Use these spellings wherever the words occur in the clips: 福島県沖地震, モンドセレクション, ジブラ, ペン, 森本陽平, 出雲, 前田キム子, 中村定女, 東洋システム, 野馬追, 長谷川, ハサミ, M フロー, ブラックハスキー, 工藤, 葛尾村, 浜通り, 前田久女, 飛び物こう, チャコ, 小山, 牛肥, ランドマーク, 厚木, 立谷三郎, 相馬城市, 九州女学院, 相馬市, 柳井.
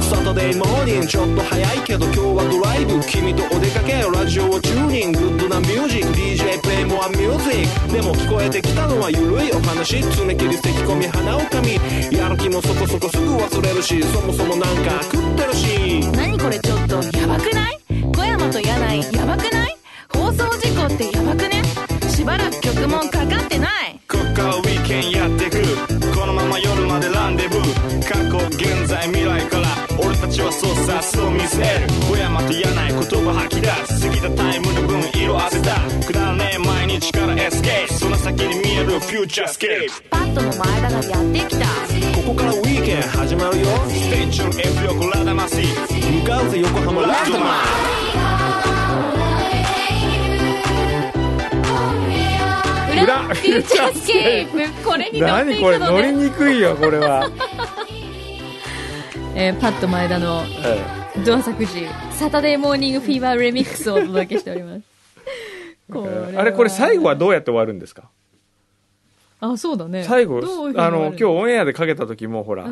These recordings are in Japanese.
サタデーモーニング、ちょっと早いけど今日はドライブ、君とお出かけ、ラジオをチューニング、グッドなミュージック、 DJ プレイモアミュージック。でも聞こえてきたのはゆるいお話、爪切り咳込み鼻をかみ、やる気もそこそこすぐ忘れるし、そもそもなんか食ってるし、何これちょっとやばくない？小山と柳井やばくない？放送事故ってやばくね？縛る曲もかかってない、こっからウィーケンやってく、このまま夜までランデブー、過去現在未来から俺たちはそうさ、そう見せる。小山と柳井言葉吐き出す、過ぎたタイムの分色あせた、くだらねえ毎日からエスケープ、その先に見えるフューチャースケープ。パッとの前田がやってきた、ここからウィーケン始まるよ、ステイチューン F 横ラダマシー、向かうぜ横浜ランドマー、裏フューチャースケープ。これに乗っていくのね、何これ、乗りにくいよこれは。パッと前田の動作時、サタデーモーニングフィーバーレミックスをお届けしております。これ最後はどうやって終わるんですか？あ、そうだね。最後今日オンエアでかけた時もほら、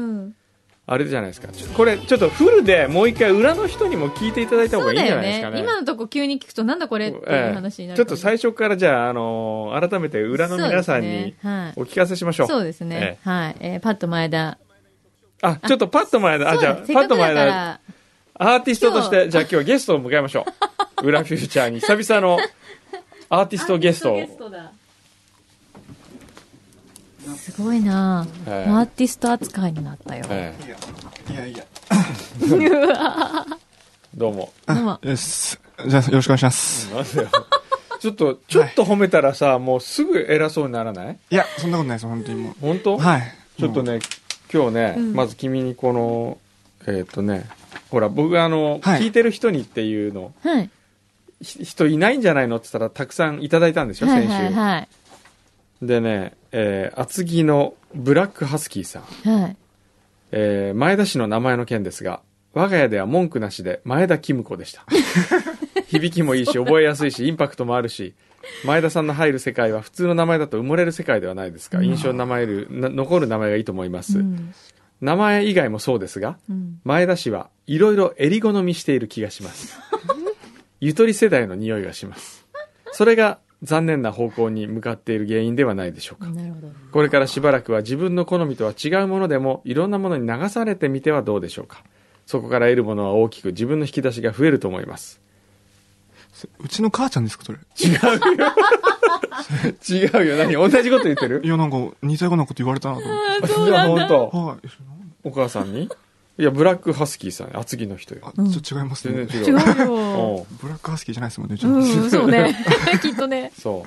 あれじゃないですか。これちょっとフルでもう一回裏の人にも聞いていただいた方がいいんじゃないですかね。今のとこ急に聞くとなんだこれっていう話になる。ちょっと最初からじゃあ改めて裏の皆さんにお聞かせしましょう。そうですね。はい。パッと前田。あ、ちょっとパッと前だ。あ、じゃあ、パッと前だ。アーティストとして、じゃあ今日はゲストを迎えましょう。裏フューチャーに久々のアーティストゲストを。すごいなぁ、アーティスト扱いになったよ。いや。どうも。じゃあよろしくお願いします。ちょっと褒めたらさ、もうすぐ偉そうにならない？いや、そんなことないです、本当にもう。本当？はい。ちょっとね、今日ね、まず君にこのほら僕が聞いてる人にっていうの、はい、人いないんじゃないのって言ったらたくさんいただいたんですよ、先週、でね、厚木のブラックハスキーさん、前田氏の名前の件ですが、我が家では文句なしで前田キム子でした。響きもいいし覚えやすいしインパクトもあるし、前田さんの入る世界は普通の名前だと埋もれる世界ではないですか。印象に残る名前がいいと思います、名前以外もそうですが、前田氏はいろいろ襟好みしている気がします。ゆとり世代の匂いがします。それが残念な方向に向かっている原因ではないでしょうか。なるほど。これからしばらくは自分の好みとは違うものでもいろんなものに流されてみてはどうでしょうか。そこから得るものは大きく自分の引き出しが増えると思います。うちの母ちゃんですかそれ。違うよ。何、同じこと言ってる？いや、なんか似たようなこと言われたなと思って。そうなんだ。はい。お母さんに？いや、ブラックハスキーさん、厚木の人よ。あ、ちょっと違いますね。全然違う。違うよ。ブラックハスキーじゃないですもんね。そうね。きっとね。そ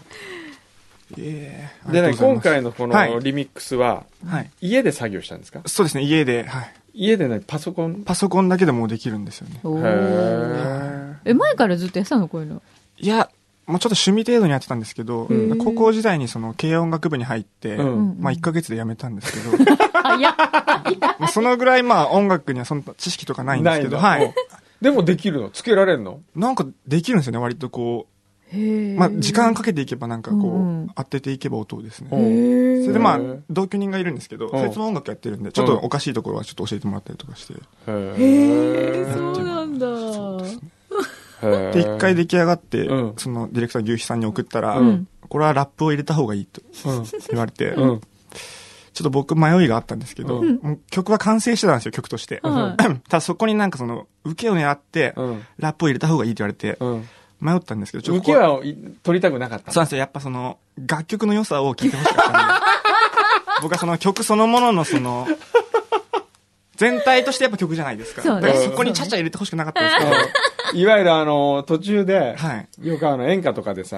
う。でね、今回のこのリミックスは、家で作業したんですか？そうですね、家で。家でね、パソコンだけでもできるんですよね。前からずっとやってたのこういうの？いや、もうちょっと趣味程度にやってたんですけど、高校時代にその軽音楽部に入って、まあ1ヶ月で辞めたんですけど。そのぐらいまあ音楽にはその知識とかないんですけど、でもできるの？つけられるの？なんかできるんですよね、割とこう。まあ、時間かけていけばなんかこう、当てていけば音ですね。それでまあ、同居人がいるんですけど、そいつも音楽やってるんで、ちょっとおかしいところはちょっと教えてもらったりとかして。そうなんだ。そうですね。で、一回出来上がって、そのディレクター牛肥さんに送ったら、これはラップを入れた方がいいと言われて、ちょっと僕迷いがあったんですけど、曲は完成してたんですよ、曲として。ただそこになんかその、受けを狙って、ラップを入れた方がいいと言われて、迷ったんですけど、受けは取りたくなかった。そうなんですよ。やっぱその、楽曲の良さを聞いてほしかったんで。僕はその曲そのもののその、全体としてやっぱ曲じゃないですか。だからそこにちゃちゃ入れてほしくなかったんですけど。いわゆる途中で、よく演歌とかでさ、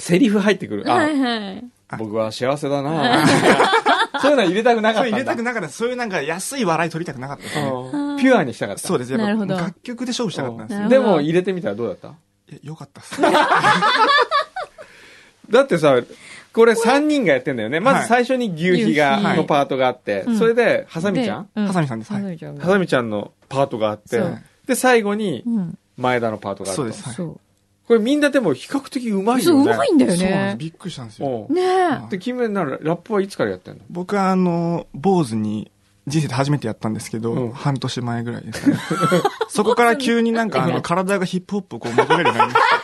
セリフ入ってくる。僕は幸せだなぁ。そういうの入れたくなかったんだ。そう入れたくなかった。そういうなんか安い笑い取りたくなかったですね。ピュアにしたかった。そうです。やっぱ楽曲で勝負したかったんですよ。でも入れてみたらどうだった？よかったっす。だってさ、これ3人がやってんだよね。まず最初に牛皮が、のパートがあって、それで、ハサミちゃん？ハサミさんです。はい。ハサミちゃんのパートがあって、で、最後に、前田のパートがあって。そうです。はい。これみんなでも比較的うまいよね。そう、うまいんだよね。そうなんです。びっくりしたんですよ。ねえ。で、君ならラップはいつからやってんの？僕は坊主に、人生で初めてやったんですけど、半年前ぐらいですかね。そこから急になんか体がヒップホップをこう求めるようになりました。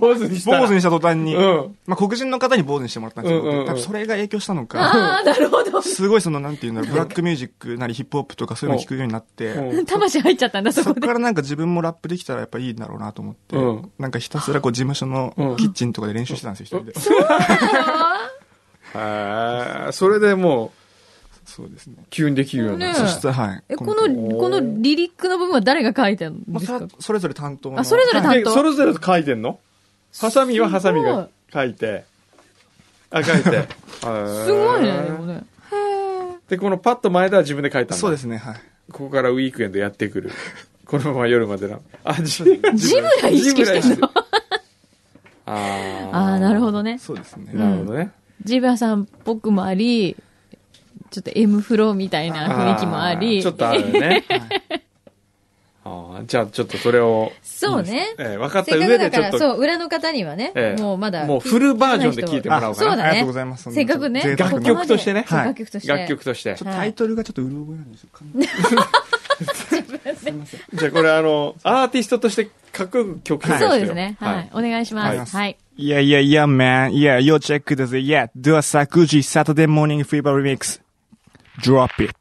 坊主にした途端に、まあ、黒人の方に坊主にしてもらったんですけど、多分それが影響したのか、なるほど、すごいそのなんていうんだろう、ブラックミュージックなりヒップホップとかそういうの聞くようになって、魂入っちゃったんだ、そこで。そこからなんか自分もラップできたらやっぱいいんだろうなと思って、なんかひたすらこう事務所のキッチンとかで練習してたんですよ、一人で。そうなの？それでもう、そうですね。急にできるような。そして、はい。このリリックの部分は誰が書いてんですか？それぞれ担当の。あ、それぞれ担当。それぞれ書いてんの？ハサミはハサミが書いて。あ、書いて。すごいね、でもね。で、このパッと前田は自分で書いたんだ。そうですね、はい。ここからウィークエンドやってくる。このまま夜までな。あ、ジムラ意識してんの？あー、なるほどね。そうですね。なるほどね。ジブラさんっぽくもあり、ちょっと M フローみたいな雰囲気もあり。ちょっとあるよね。はい、じゃあちょっとそれを。そうね。分かった上でちょっと。そう、裏の方にはね、もうまだ。もうフルバージョンで聴いてもらおうかな。そうだね。ありがとうございます。せっかくね。楽曲としてね。はい、楽曲として。楽曲として。タイトルがちょっとうろ覚えなんですよ。すいません。じゃあこれアーティストとして書く曲ですよ。そうですね。はい。お願いします。はい。Yeah, man. Yeah, yo, check this. Yeah, do a Sakuji Saturday Morning Fever Remix.Drop it.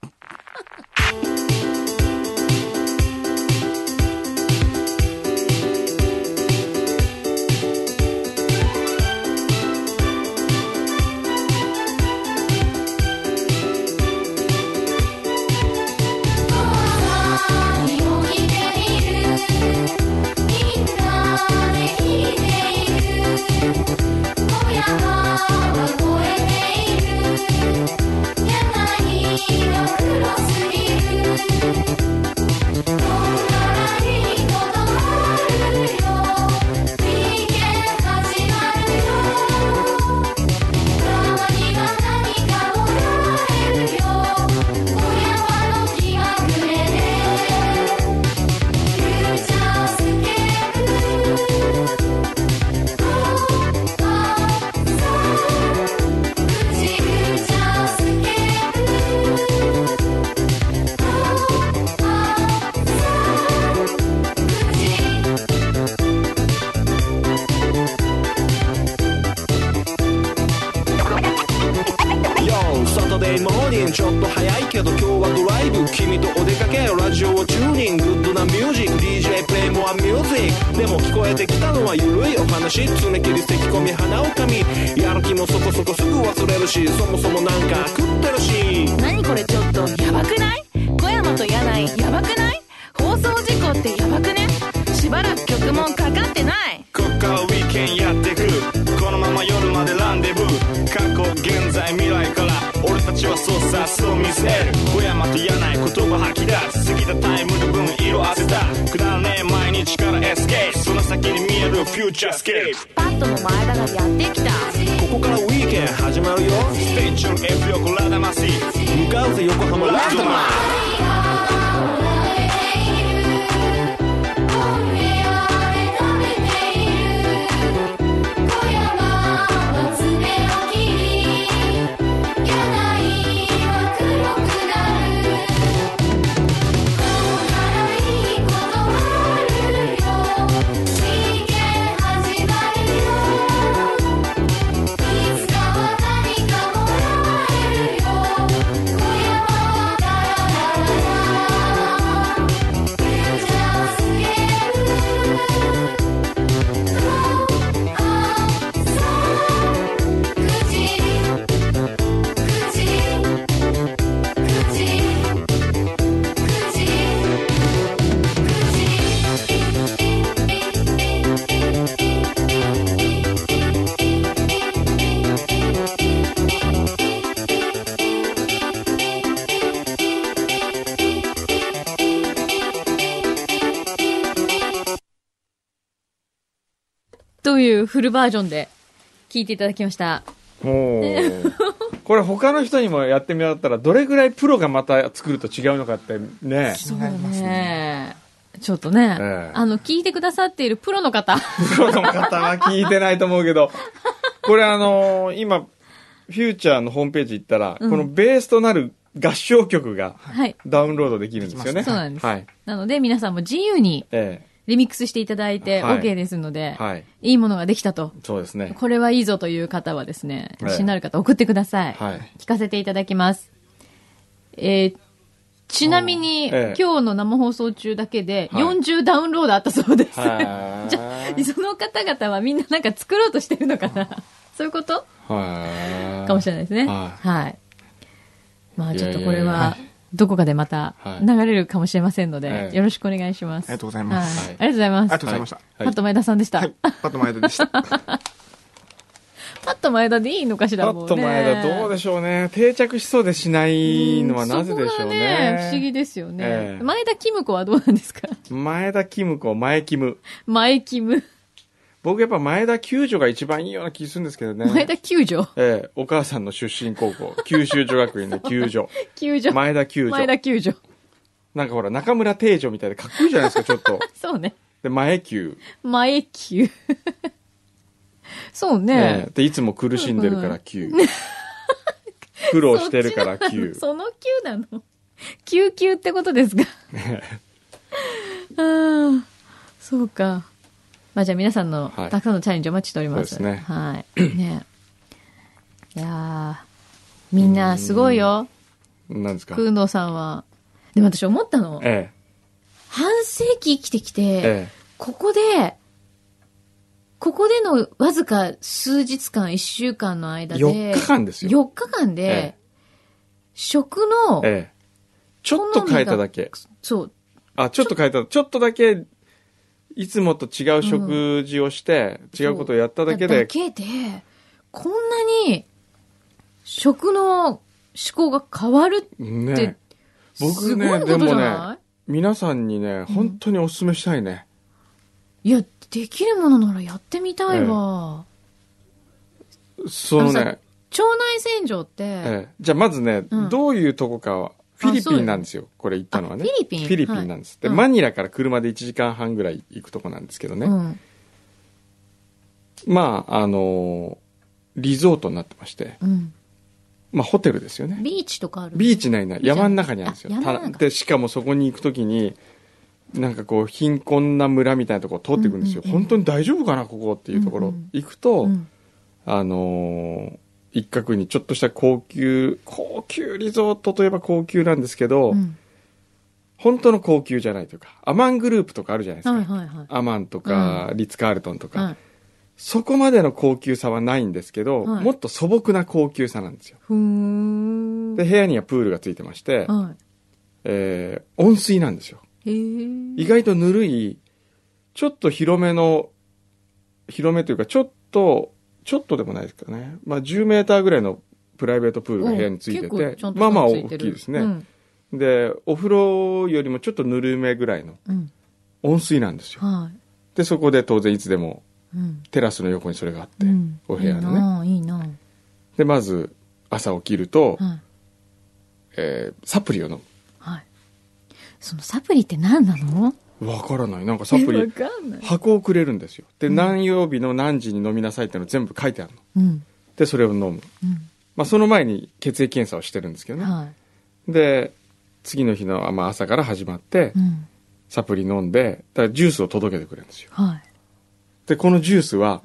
ちょっと早いけど今日はドライブ、君とお出かけ、ラジオをチューニング、グッドなミュージック、 DJ プレイモアミュージックでも聞こえてきたのはゆるいお話、爪切り咳込み鼻をかみ、やる気もそこそこすぐ忘れるし、そもそもなんか食ってるし、何これちょっとやばくない？小山と柳井やばくない？放送事故ってやばくね？しばらく曲もかかってない、こっからウィーケンやってく、このまま夜までランデブー、過去現在未来から俺たちはそうさそう見せる、小山と柳言葉吐き出す、過ぎたタイムの分色あせた、くだらねえ毎日からエスケープ、その先に見えるフューチャースケープ、パッとの前田がやってきた、ここからウィーケン始まるよ、ステイチューン F 横ラダマシー、向かうぜ横浜ラフトマン、「いうフルバージョンで聞いていただきました。おこれ他の人にもやってみたらどれぐらいプロがまた作ると違うのかってね。そうね。ちょっとね、聞いてくださっているプロの方。プロの方は聞いてないと思うけど、これ今、フューチャーのホームページ行ったら、このベースとなる合唱曲がダウンロードできるんですよね。そうなんです。はい、なので皆さんも自由にリミックスしていただいて OK ですので、はい、いいものができたと。そうですね。これはいいぞという方はですね、自信のある方送ってください。はい、聞かせていただきます。ちなみに、今日の生放送中だけで40ダウンロードあったそうです。はい、じゃあその方々はみんななんか作ろうとしてるのかなそういうことかもしれないですね。はい。まあちょっとこれはどこかでまた流れるかもしれませんので、よろしくお願いします。ありがとうございます。ありがとうございます。ありがとうございました。パッと前田さんでした。はい、パッと前田でした。パッと前田でいいのかしら、もうね。パッと前田どうでしょうね。定着しそうでしないのはなぜでしょうね。不思議ですよね。前田キム子はどうなんですか？前田キム子、前キム。前キム。僕やっぱ前田久女が一番いいような気するんですけどね。前田久女？お母さんの出身高校、九州女学院の久女。久女。前田久女。前田久女。なんかほら、中村定女みたいでかっこいいじゃないですか、ちょっと。そうね。で、前久。前久。そうね。でいつも苦しんでるから9、苦労してるから9、その9なの、救急ってことですか？ああ、そうか。まあじゃあ皆さんのたくさんのチャレンジをお待ちしております。そうですね。はい。ね。いやー、みんなすごいよ。なんですか？工藤さんは。でも私思ったの。半世紀生きてきて、ここでのわずか数日間、1週間の間で。4日間ですよ。4日間で、食の、ちょっと変えただけ。そう。あ、ちょっと変えた。ちょっとだけ、いつもと違う食事をして、違うことをやっただけで。だけで、こんなに、食の思考が変わるって、ね、僕ね、でもね、皆さんにね、本当にお勧めしたいね。いや、できるものならやってみたいわ。そうね。腸内洗浄って。じゃあまずね、どういうとこかは、フィリピンなんですよ。これ行ったのはね。フィリピンなんです。で、マニラから車で1時間半ぐらい行くとこなんですけどね。まあ、リゾートになってまして。まあ、ホテルですよね。ビーチとかある？ビーチないな。山の中にあるんですよ。で、しかもそこに行くときに、なんかこう貧困な村みたいなところを通っていくんですよ、本当に大丈夫かなここっていうところ行くと、一角にちょっとした高級リゾートといえば高級なんですけど、本当の高級じゃないというか、アマングループとかあるじゃないですか、アマンとか、リッツ・カールトンとか、そこまでの高級さはないんですけど、もっと素朴な高級さなんですよ。で、部屋にはプールがついてまして、温水なんですよ。意外とぬるい、ちょっと広めというか、ちょっとでもないですかね。まあ10メーターぐらいのプライベートプールが部屋についてて、まあまあ大きいですね。で、お風呂よりもちょっとぬるめぐらいの温水なんですよ。で、そこで当然いつでも、テラスの横にそれがあって、お部屋のね。いいな。で、まず朝起きると、サプリを飲む。そのサプリって何なの？わからない。なんかサプリ箱をくれるんですよ。で、何曜日の何時に飲みなさいっての全部書いてあるの。で、それを飲む。まあその前に血液検査をしてるんですけどね。で、次の日の、朝から始まって、サプリ飲んで、だからジュースを届けてくれるんですよ。で、このジュースは、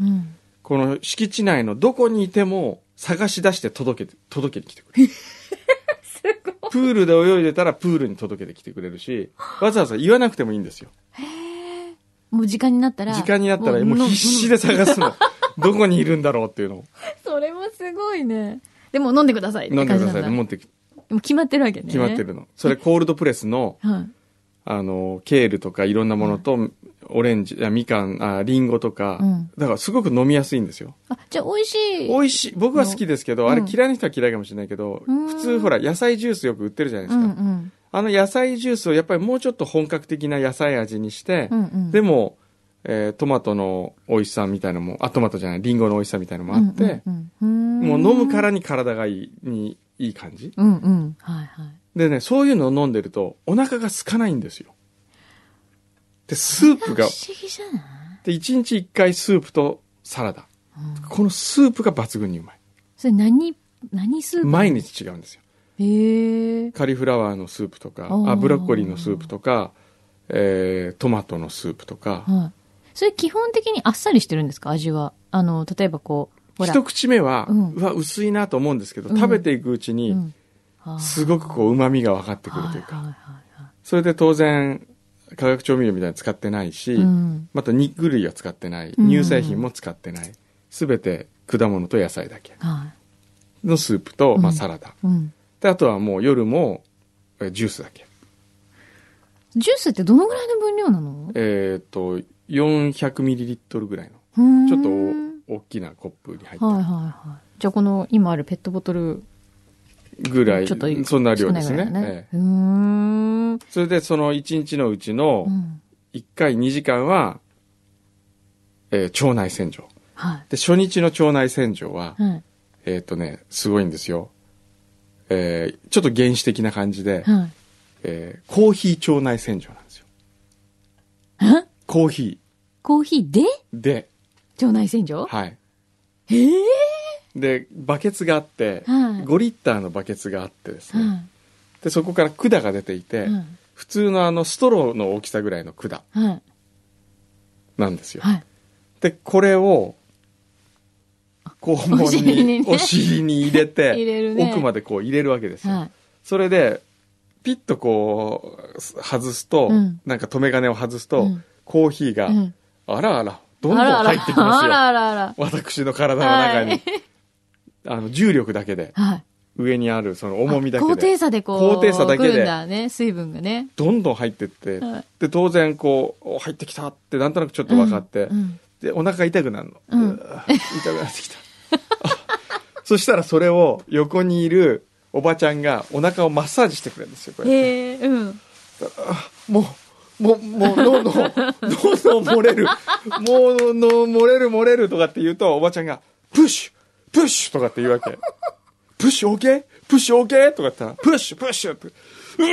この敷地内のどこにいても探し出して届けに来てくれる。プールで泳いでたらプールに届けてきてくれるし、わざわざ言わなくてもいいんですよ。もう時間になったらもう必死で探すの。どこにいるんだろうっていうのを。それもすごいね。でも飲んでくださいって感じなんだ。飲んでください。持ってきて。もう決まってるわけね。決まってるの。それコールドプレスの、ケールとかいろんなものと、オレンジ、みかん、リンゴとか、だからすごく飲みやすいんですよ。あ、じゃあ美味しい。僕は好きですけど、あれ嫌いな人は嫌いかもしれないけど、普通ほら野菜ジュースよく売ってるじゃないですか。あの野菜ジュースをやっぱりもうちょっと本格的な野菜味にして、でもトマトの美味しさみたいなのも、あ、トマトじゃない、リンゴの美味しさみたいなのもあって、うんうんうん、もう飲むからに体がいい感じ、うんうんはいはい、でね、そういうのを飲んでるとお腹が空かないんですよ。で、スープが不思議じゃない？で、1日1回スープとサラダ、うん、このスープが抜群にうまい。それ何スープ？毎日違うんですよ。カリフラワーのスープとか、あ、ブロッコリーのスープとか、トマトのスープとか、はい、それ基本的にあっさりしてるんですか、味は。例えばこうほら一口目は、うん、うわ薄いなと思うんですけど、うん、食べていくうちに、うんうん、すごくこううまみが分かってくるというか、はいはいはいはい、それで当然化学調味料みたいなの使ってないし、うん、また肉類は使ってない、乳製品も使ってない、すべて果物と野菜だけのスープと、まあ、サラダ、うんうん、であとはもう夜もジュースだけ。ジュースってどのぐらいの分量なの？400ml ぐらいのちょっと大きなコップに入って、はいはいはい、じゃあこの今あるペットボトルぐらい、ちょっとそんな量ですね、それでその1日のうちの1回2時間は、腸内洗浄、はい、で初日の腸内洗浄は、はい、ね、すごいんですよ、ちょっと原始的な感じで、はい、コーヒー腸内洗浄なんですよ。え？コーヒーで腸内洗浄、はい、でバケツがあって、はい、5リッターのバケツがあってですね、はい、でそこから管が出ていて、はい、普通のストローの大きさぐらいの管なんですよ、はい、でこれを肛門にお尻に入れて入れる、ね、奥までこう入れるわけですよ、はい、それでピッとこう外すと、うん、なんか留め金を外すと、うん、コーヒーが、うん、あらあらどんどん入ってきますよ。私の体の中に、はい、重力だけで、はい、上にあるその重みだけで、高低差でこう高低差だけで来るんだね、水分がね、どんどん入ってって、はい、で当然こう入ってきたってなんとなくちょっと分かって、うんうん、でお腹痛くなるの、うん、痛くなってきたそしたらそれを横にいるおばちゃんがお腹をマッサージしてくれるんですよ、これ。うん。もう、どんどん漏れる。もう、漏れるとかって言うと、おばちゃんが、プッシュとかって言うわけ。プッシュ OK？ プッシュ OK？ とかって言ったら、プッシュって。う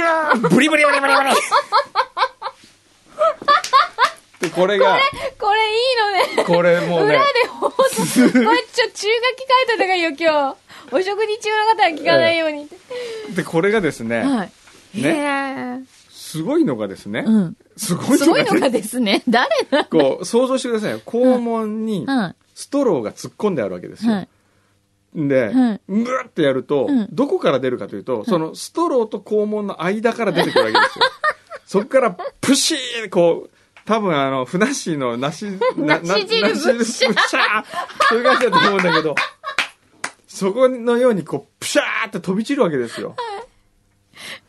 わーブリで、これが。これいいのね。これもうね。裏でほんと、これ注意書き書いといた方がいいよ、今日。お食事中の方は聞かないように、でこれがですね、はい、ね、すごいのがですね、うん、すごいのがですね、誰なの？こう想像してくださいよ、肛門にストローが突っ込んであるわけですよ、はい、で、はい、ムーってやると、うん、どこから出るかというと、そのストローと肛門の間から出てくるわけですよ、はい、そこからプシーこう多分ふなっしーのなし汁ぶっしゃーそういう感じだと思うんだけどそこのようにこうプシャーって飛び散るわけですよ、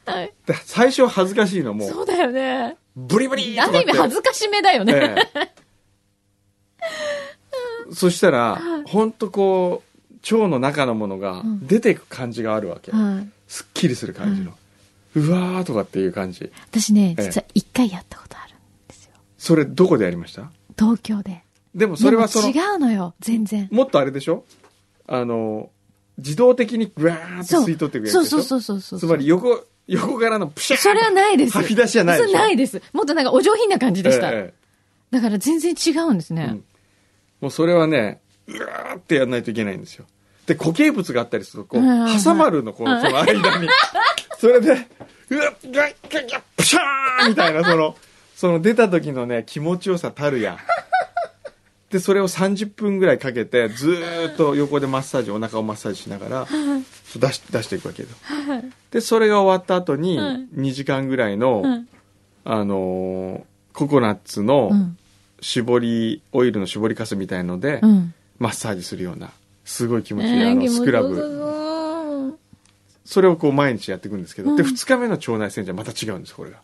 はいはい、で最初は恥ずかしいのもそうだよね、ブリブリーとかってある意味恥ずかしめだよね、そしたらほんとこう腸の中のものが出ていく感じがあるわけ、うん、すっきりする感じの、うん、うわーとかっていう感じ。私ね、実は一回やったことあるんですよ。それどこでやりました？東京で。でもそれは違うのよ、全然。もっとあれでしょ、自動的にグワーッと吸い取ってくれるでしょ。そう。つまり横からのプシャー。それはないです。吐き出しはないです。ないです。もっとなんかお上品な感じでした。だから全然違うんですね。うん、もうそれはね、うわーってやらないといけないんですよ。で固形物があったりするとこう、はいはいはい、挟まるのこのその間に、はい、それでうわっプシャーみたいなその出た時のね気持ちよさたるや。でそれを30分ぐらいかけてずーっと横でマッサージ、お腹をマッサージしながら出していくわけで、でそれが終わった後に2時間ぐらいの、ココナッツの絞りオイルの絞りかすみたいので、うん、マッサージするようなすごい気持ちいい、スクラブ、それをこう毎日やっていくんですけど、で2日目の腸内洗浄はまた違うんです、これが。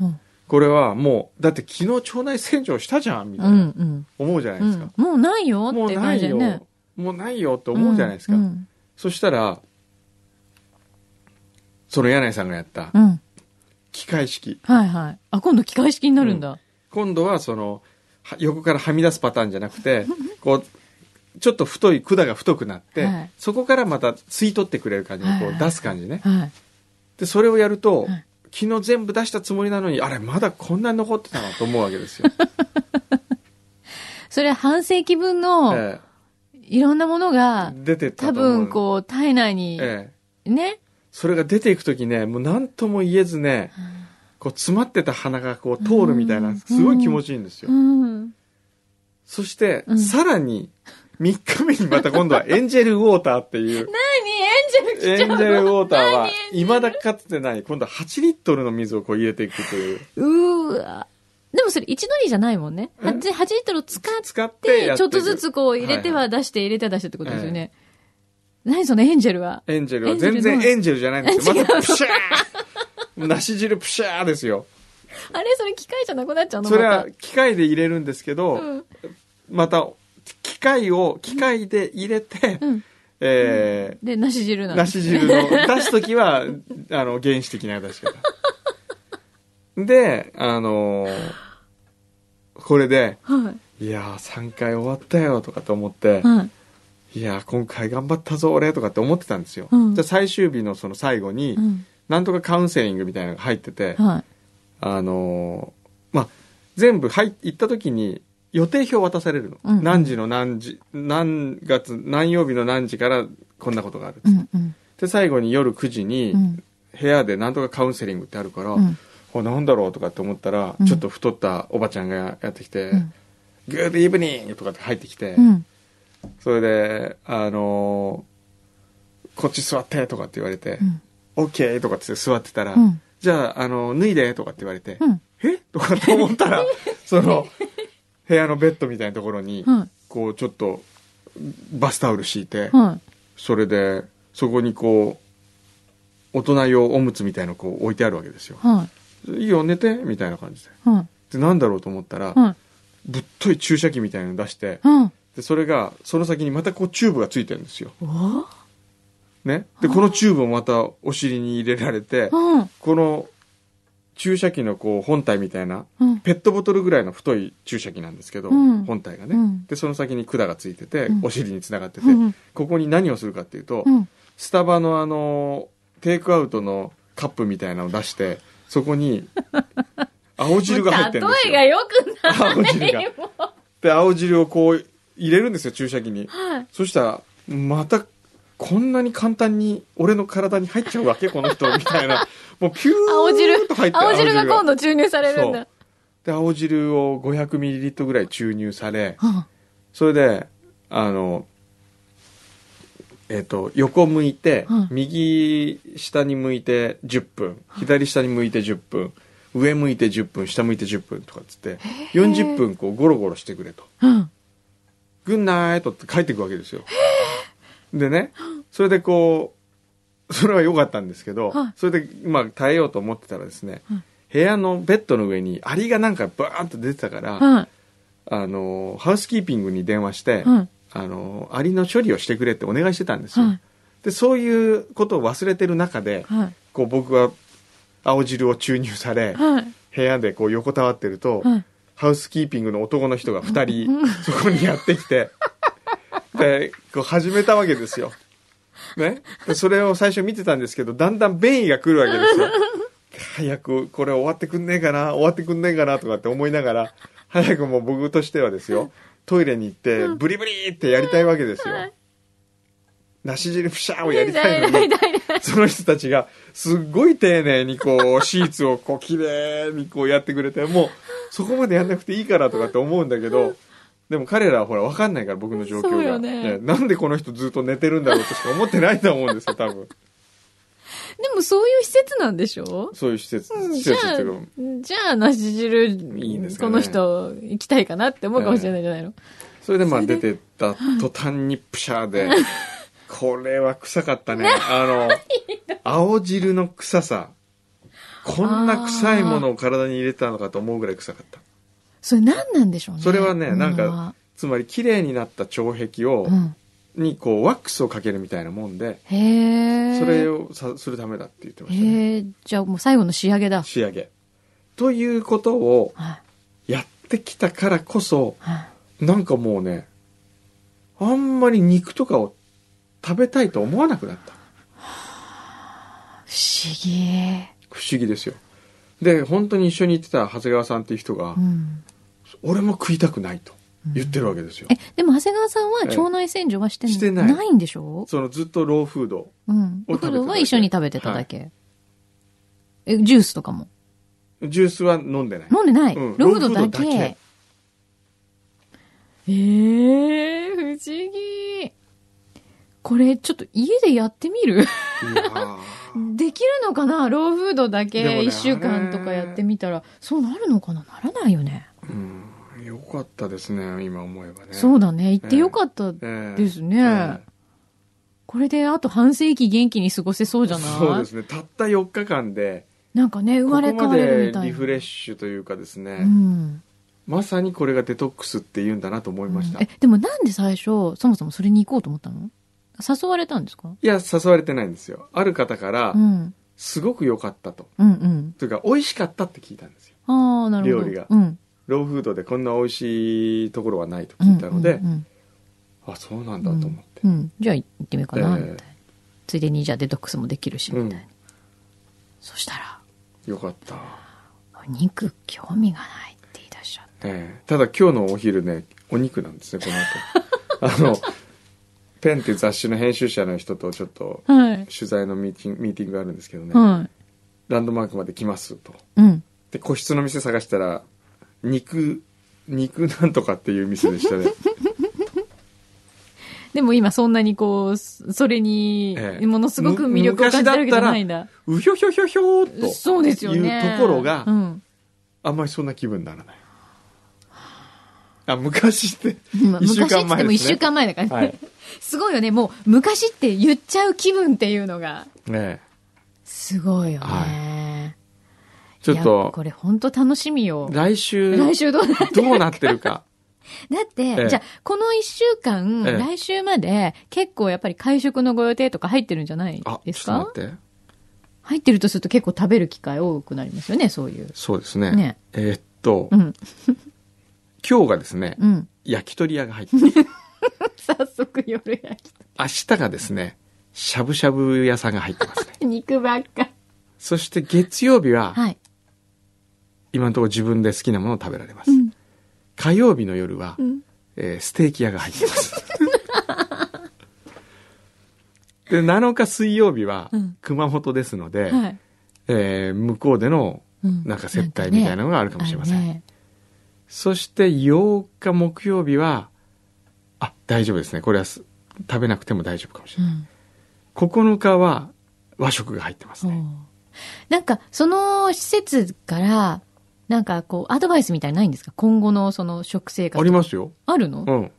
うんこれはもうだって昨日腸内洗浄したじゃんみたいな思うじゃないですか、うんうん、もうないよって感じでね、もうないよって思うじゃないですか、うんうん、そしたらその柳井さんがやった機械式、うん、はいはい、あ今度機械式になるんだ、うん、今度は横からはみ出すパターンじゃなくてこうちょっと太い管が太くなって、はい、そこからまた吸い取ってくれる感じでこう出す感じね、はいはい、でそれをやると、はい、昨日全部出したつもりなのにあれまだこんなに残ってたなと思うわけですよそれは半世紀分のいろんなものが出てたと思う、多分こう体内に、ね、それが出ていくときねもう何とも言えずね、うん、こう詰まってた鼻がこう通るみたいな、うん、すごい気持ちいいんですよ、うん、そして、うん、さらに3日目にまた今度はエンジェルウォーターっていう何エンジェル来ちゃうのエンジェルウォーターは未だかつてない今度は8リットルの水をこう入れていくといううーわでもそれ一度にじゃないもんね 8リットルを使ってちょっとずつこう入れては出して入れては出してってことですよね、何そのエンジェルは全然エンジェルじゃないんですよまたプシャー梨汁プシャーですよあれそれ機械じゃなくなっちゃうの、またそれは機械で入れるんですけど、うん、また機械で入れて、うんで梨汁なんです、ね、梨汁の出すときは原始的な出し方でこれで、はい、いやー3回終わったよとかと思って、はい、いやー今回頑張ったぞ俺とかって思ってたんですよ、うん、じゃ最終日のその最後に、うん、なんとかカウンセリングみたいなのが入ってて、はい、まあ全部行った時に予定表渡されるの、うんうん、何月何曜日の何時からこんなことがあるっつって、うんうん、で最後に夜9時に部屋でなんとかカウンセリングってあるから、うんなんだろうとかって思ったら、うん、ちょっと太ったおばちゃんがやってきて、うん、グッドイブニングとかって入ってきて、うん、それで、こっち座ってとかって言われて、うん、OK とかって座ってたら、うん、じゃあ、脱いでとかって言われて、うん、えとかって思ったら、その、部屋のベッドみたいなところに、うん、こう、ちょっと、バスタオル敷いて、うん、それで、そこにこう、大人用おむつみたいなのこう置いてあるわけですよ。うんいいよ寝てみたいな感じで、うん、でなんだろうと思ったら、うん、ぶっとい注射器みたいなの出して、うん、でそれがその先にまたこうチューブがついてるんですよ、ね、でこのチューブをまたお尻に入れられて、うん、この注射器のこう本体みたいな、うん、ペットボトルぐらいの太い注射器なんですけど、うん、本体がね、うん、でその先に管がついてて、うん、お尻につながってて、うん、ここに何をするかっていうと、うん、スタバのテイクアウトのカップみたいなのを出してそこに青汁が入ってるんですよ。例えがよくない。青汁をこう入れるんですよ注射器に、はい、そしたらまたこんなに簡単に俺の体に入っちゃうわけこの人みたいなもうピューっと入って青汁が今度注入されるんだ。で青汁を 500ml ぐらい注入され、はあ、それで横向いて、うん、右下に向いて10分、左下に向いて10分、上向いて10分、下向いて10分とかっつって、40分こうゴロゴロしてくれと。グッナイトって帰ってくわけですよ。でね、それでこう、それは良かったんですけど、それでまあ耐えようと思ってたらですね、部屋のベッドの上にアリがなんかバーンと出てたから、うん、ハウスキーピングに電話して、うんアリの処理をしてくれってお願いしてたんですよ、はい、でそういうことを忘れてる中で、はい、こう僕は青汁を注入され、はい、部屋でこう横たわってると、はい、ハウスキーピングの男の人が2人そこにやってきてでこう始めたわけですよ、ね、でそれを最初見てたんですけどだんだん便意が来るわけですよ早くこれ終わってくんねえかな終わってくんねえかなとかって思いながら早くもう僕としてはですよトイレに行ってブリブリってやりたいわけですよ、うん、梨汁プシャーをやりたいのにその人たちがすっごい丁寧にこうシーツをこうきれいにこうやってくれてもうそこまでやんなくていいからとかって思うんだけどでも彼らはほら分かんないから僕の状況がそうよね、なんでこの人ずっと寝てるんだろうとしか思ってないと思うんですよ多分でもそういう施設なんでしょそういう施設じゃあ梨汁いいんですか、ね、この人行きたいかなって思うかもしれないじゃないの、それでまあ出てった途端にプシャーでこれは臭かったね青汁の臭さこんな臭いものを体に入れたのかと思うぐらい臭かったそれ何なんでしょうねそれはねなんかつまり綺麗になった腸壁を、うんにこうワックスをかけるみたいなもんでへそれをするためだって言ってましたねへじゃあもう最後の仕上げだ仕上げということをやっってきたからこそ、なんかもうね、あんまり肉とかを食べたいと思わなくなった。不思議。不思議ですよ。で、本当に一緒に行ってた長谷川さんっていう人が、うん、俺も食いたくないと言ってるわけですよ。うん、でも長谷川さんは腸内洗浄はしてないんでしょ？そのずっとローフードを食べてただけ。ローフードは一緒に食べてただけ。はい、ジュースとかも。ジュースは飲んでない。飲んでない。うん、ローフードだけ。不思議。これちょっと家でやってみる？できるのかな？ローフードだけ1週間とかやってみたら、そうなるのかな？ならないよね。うん、よかったですね、今思えばね。そうだね、行ってよかったですね。これであと半世紀元気に過ごせそうじゃない？そうですね、たった4日間でなんかね、生まれ変われるみたいな。ここまでリフレッシュというかですね、うん、まさにこれがデトックスっていうんだなと思いました。でもなんで最初そもそもそれに行こうと思ったの？誘われたんですか？いや、誘われてないんですよ。ある方から、すごく良かったと、というか美味しかったって聞いたんですよ。あ、なるほど。料理が、ローフードでこんな美味しいところはないと聞いたので、あ、そうなんだと思って、じゃあ行ってみようかなみたいな、ついでにじゃあデトックスもできるしみたいな、そしたら良かった。お肉興味がないって言い出しちゃった、ただ今日のお昼ね、お肉なんですね、この後ペンっていう雑誌の編集者の人とちょっと取材のミーティングがあるんですけどね、ランドマークまで来ますと、で個室の店探したら肉なんとかっていう店でしたねでも今そんなにこうそれにものすごく魅力を感じてるわけじゃないんだ。うひょひょひょひょーっと、そうですよね、いうところが、あんまりそんな気分にならない。あ、昔って1週間前ですね。昔っても1週間前だからね、すごいよね。もう昔って言っちゃう気分っていうのが、すごいよね、ちょっとこれ本当楽しみよ。来週どうなってるかだって、じゃあこの1週間、来週まで結構やっぱり会食のご予定とか入ってるんじゃないですか？あ、ちょっと待って。入ってるとすると結構食べる機会多くなりますよね、そういう。そうですね。今日がですね、焼き鳥屋が入ってる。早速夜焼き鳥。明日がですね、しゃぶしゃぶ屋さんが入ってますね。肉ばっか。そして月曜日は、今のところ自分で好きなものを食べられます。火曜日の夜は、ステーキ屋が入ってますで7日水曜日は熊本ですので、向こうでのなんか接待みたいなのがあるかもしれません、そして8日木曜日は大丈夫ですね、これは食べなくても大丈夫かもしれない、9日は和食が入ってますね。なんかその施設からなんかこうアドバイスみたいないんですか？今後のその食生活。ありますよ。あるの？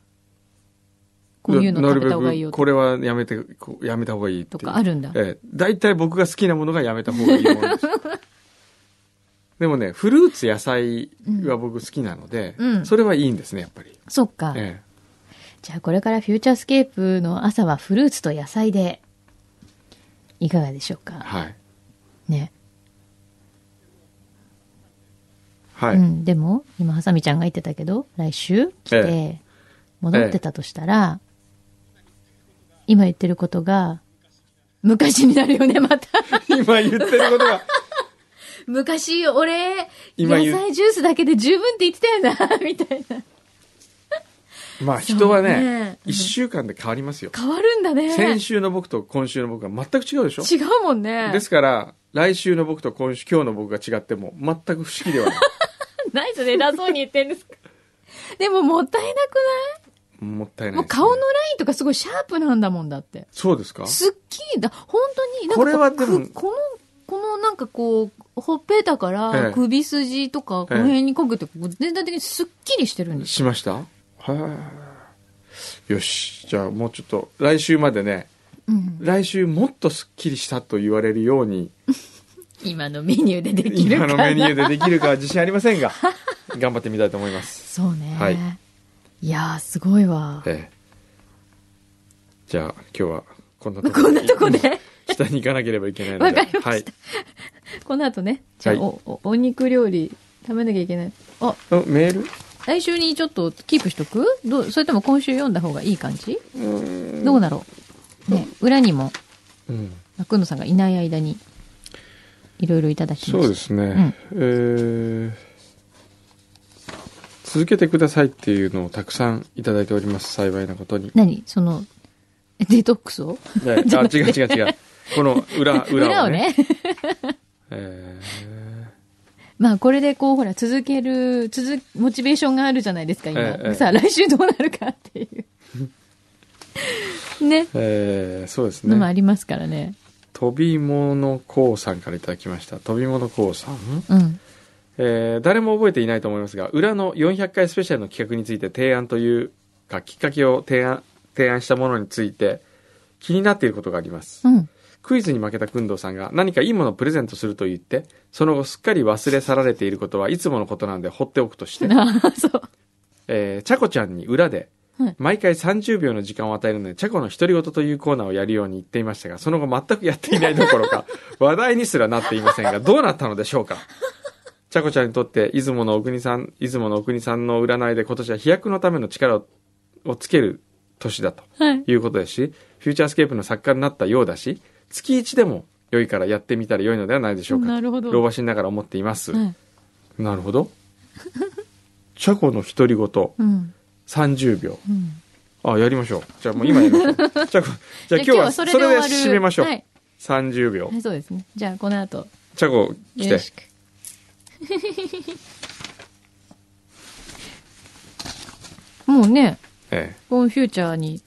こういうの食べた方がいいよとか。これはやめた方がいいとかあるんだ。大体僕が好きなものがやめた方がいいものです。でもね、フルーツ野菜は僕好きなので、それはいいんですね、やっぱり。そっか。じゃあこれからフューチャースケープの朝はフルーツと野菜でいかがでしょうか？ね。でも今ハサミちゃんが言ってたけど、来週来て戻ってたとしたら、今言ってることが昔になるよね。また今言ってることが昔俺野菜ジュースだけで十分って言ってたよなみたいなまあ人はね、1週間で変わりますよ。変わるんだね。先週の僕と今週の僕は全く違うでしょ。違うもんね。ですから来週の僕と今日の僕が違っても全く不思議ではないナイスで偉そうに言ってるんですかでももったいなくない？もったいないですね。もう顔のラインとかすごいシャープなんだもんだって。そうですか？すっきりだ。本当になんかこれはでもこのなんかこうほっぺたから首筋とかこの辺にかけて、全体的にすっきりしてるんです。しました？よし、じゃあもうちょっと来週までね。来週もっとすっきりしたと言われるように今のメニューでできるかな。今のメニューでできるかは自信ありませんが頑張ってみたいと思います。そうね、いやーすごいわ、じゃあ今日はこんなとこで下に行かなければいけないのでわかりました、この後ね、じゃあお肉料理食べなきゃいけない。あ、メール来週にちょっとキープしとく？それとも今週読んだ方がいい感じ？どうだろう、ね、裏にも、うん、くんのさんがいない間にいろいろいただきました。そうですね、うん、続けてくださいっていうのをたくさんいただいております。幸いなことに。何そのデトックスをあ違うこの裏をねまあこれでこうほら続けるモチベーションがあるじゃないですか今、さあ来週どうなるかっていうね、そうですね、のもありますからね。飛び物こうさんからいただきました。飛び物こうさん、うん、誰も覚えていないと思いますが裏の400回スペシャルの企画について提案というかきっかけを提案したものについて気になっていることがあります、うん、クイズに負けた工藤さんが何かいいものをプレゼントすると言ってその後すっかり忘れ去られていることはいつものことなんで放っておくとしてそう、チャコちゃんに裏で毎回30秒の時間を与えるのでチャコの独り言というコーナーをやるように言っていましたがその後全くやっていないどころか話題にすらなっていませんがどうなったのでしょうか。チャコちゃんにとって出雲のお国さんの占いで今年は飛躍のための力をつける年だということですし、はい、フューチャースケープの作家になったようだし月1でも良いからやってみたら良いのではないでしょうか。なるほど。老婆しながら思っています、はい、なるほどチャコの独り言、うん、30秒、うん、あやりましょう。じゃあもう今やりましょうじゃあ今日はそれで締めましょう、はい、30秒、はい、そうですね。じゃあこの後チャコ来てよろしくもうねこのフューチャーに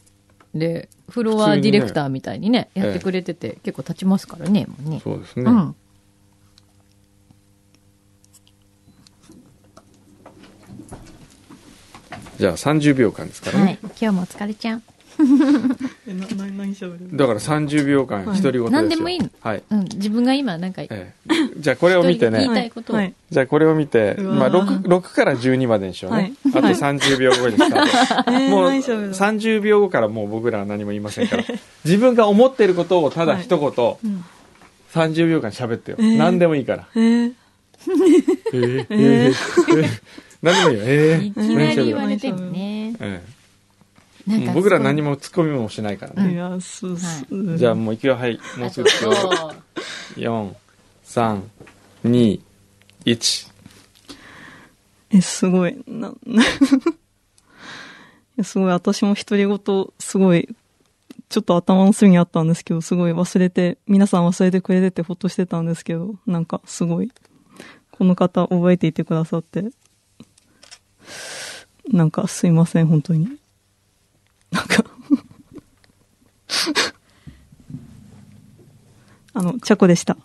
でフロアディレクターみたいにね、やってくれてて、結構立ちますからね、もうね。そうですね、うん、じゃあ30秒間ですからね、はい、今日もお疲れちゃん何しゃべるだから30秒間独り言ですよ、はい、何でもいいの、はいうん、自分が今なんか、じゃあこれを見てね言いたいことを、はい、じゃあこれを見て、まあ、6から12までにしようね、はい、あと30秒後にスタート、もう30秒後からもう僕らは何も言いませんから自分が思っていることをただ一言、はいうん、30秒間喋ってよ、何でもいいから何でもいいよ、いきなり言われてもね、なんか僕ら何もツッコミもしないからね、いやそうそう、はい、じゃあもういくよ、はいもうすぐ4、3、2、1。すごいすごい私も独り言すごいちょっと頭の隅にあったんですけどすごい忘れて皆さん忘れてくれててほっとしてたんですけどなんかすごいこの方覚えていてくださってなんかすいません本当になんかチャコでした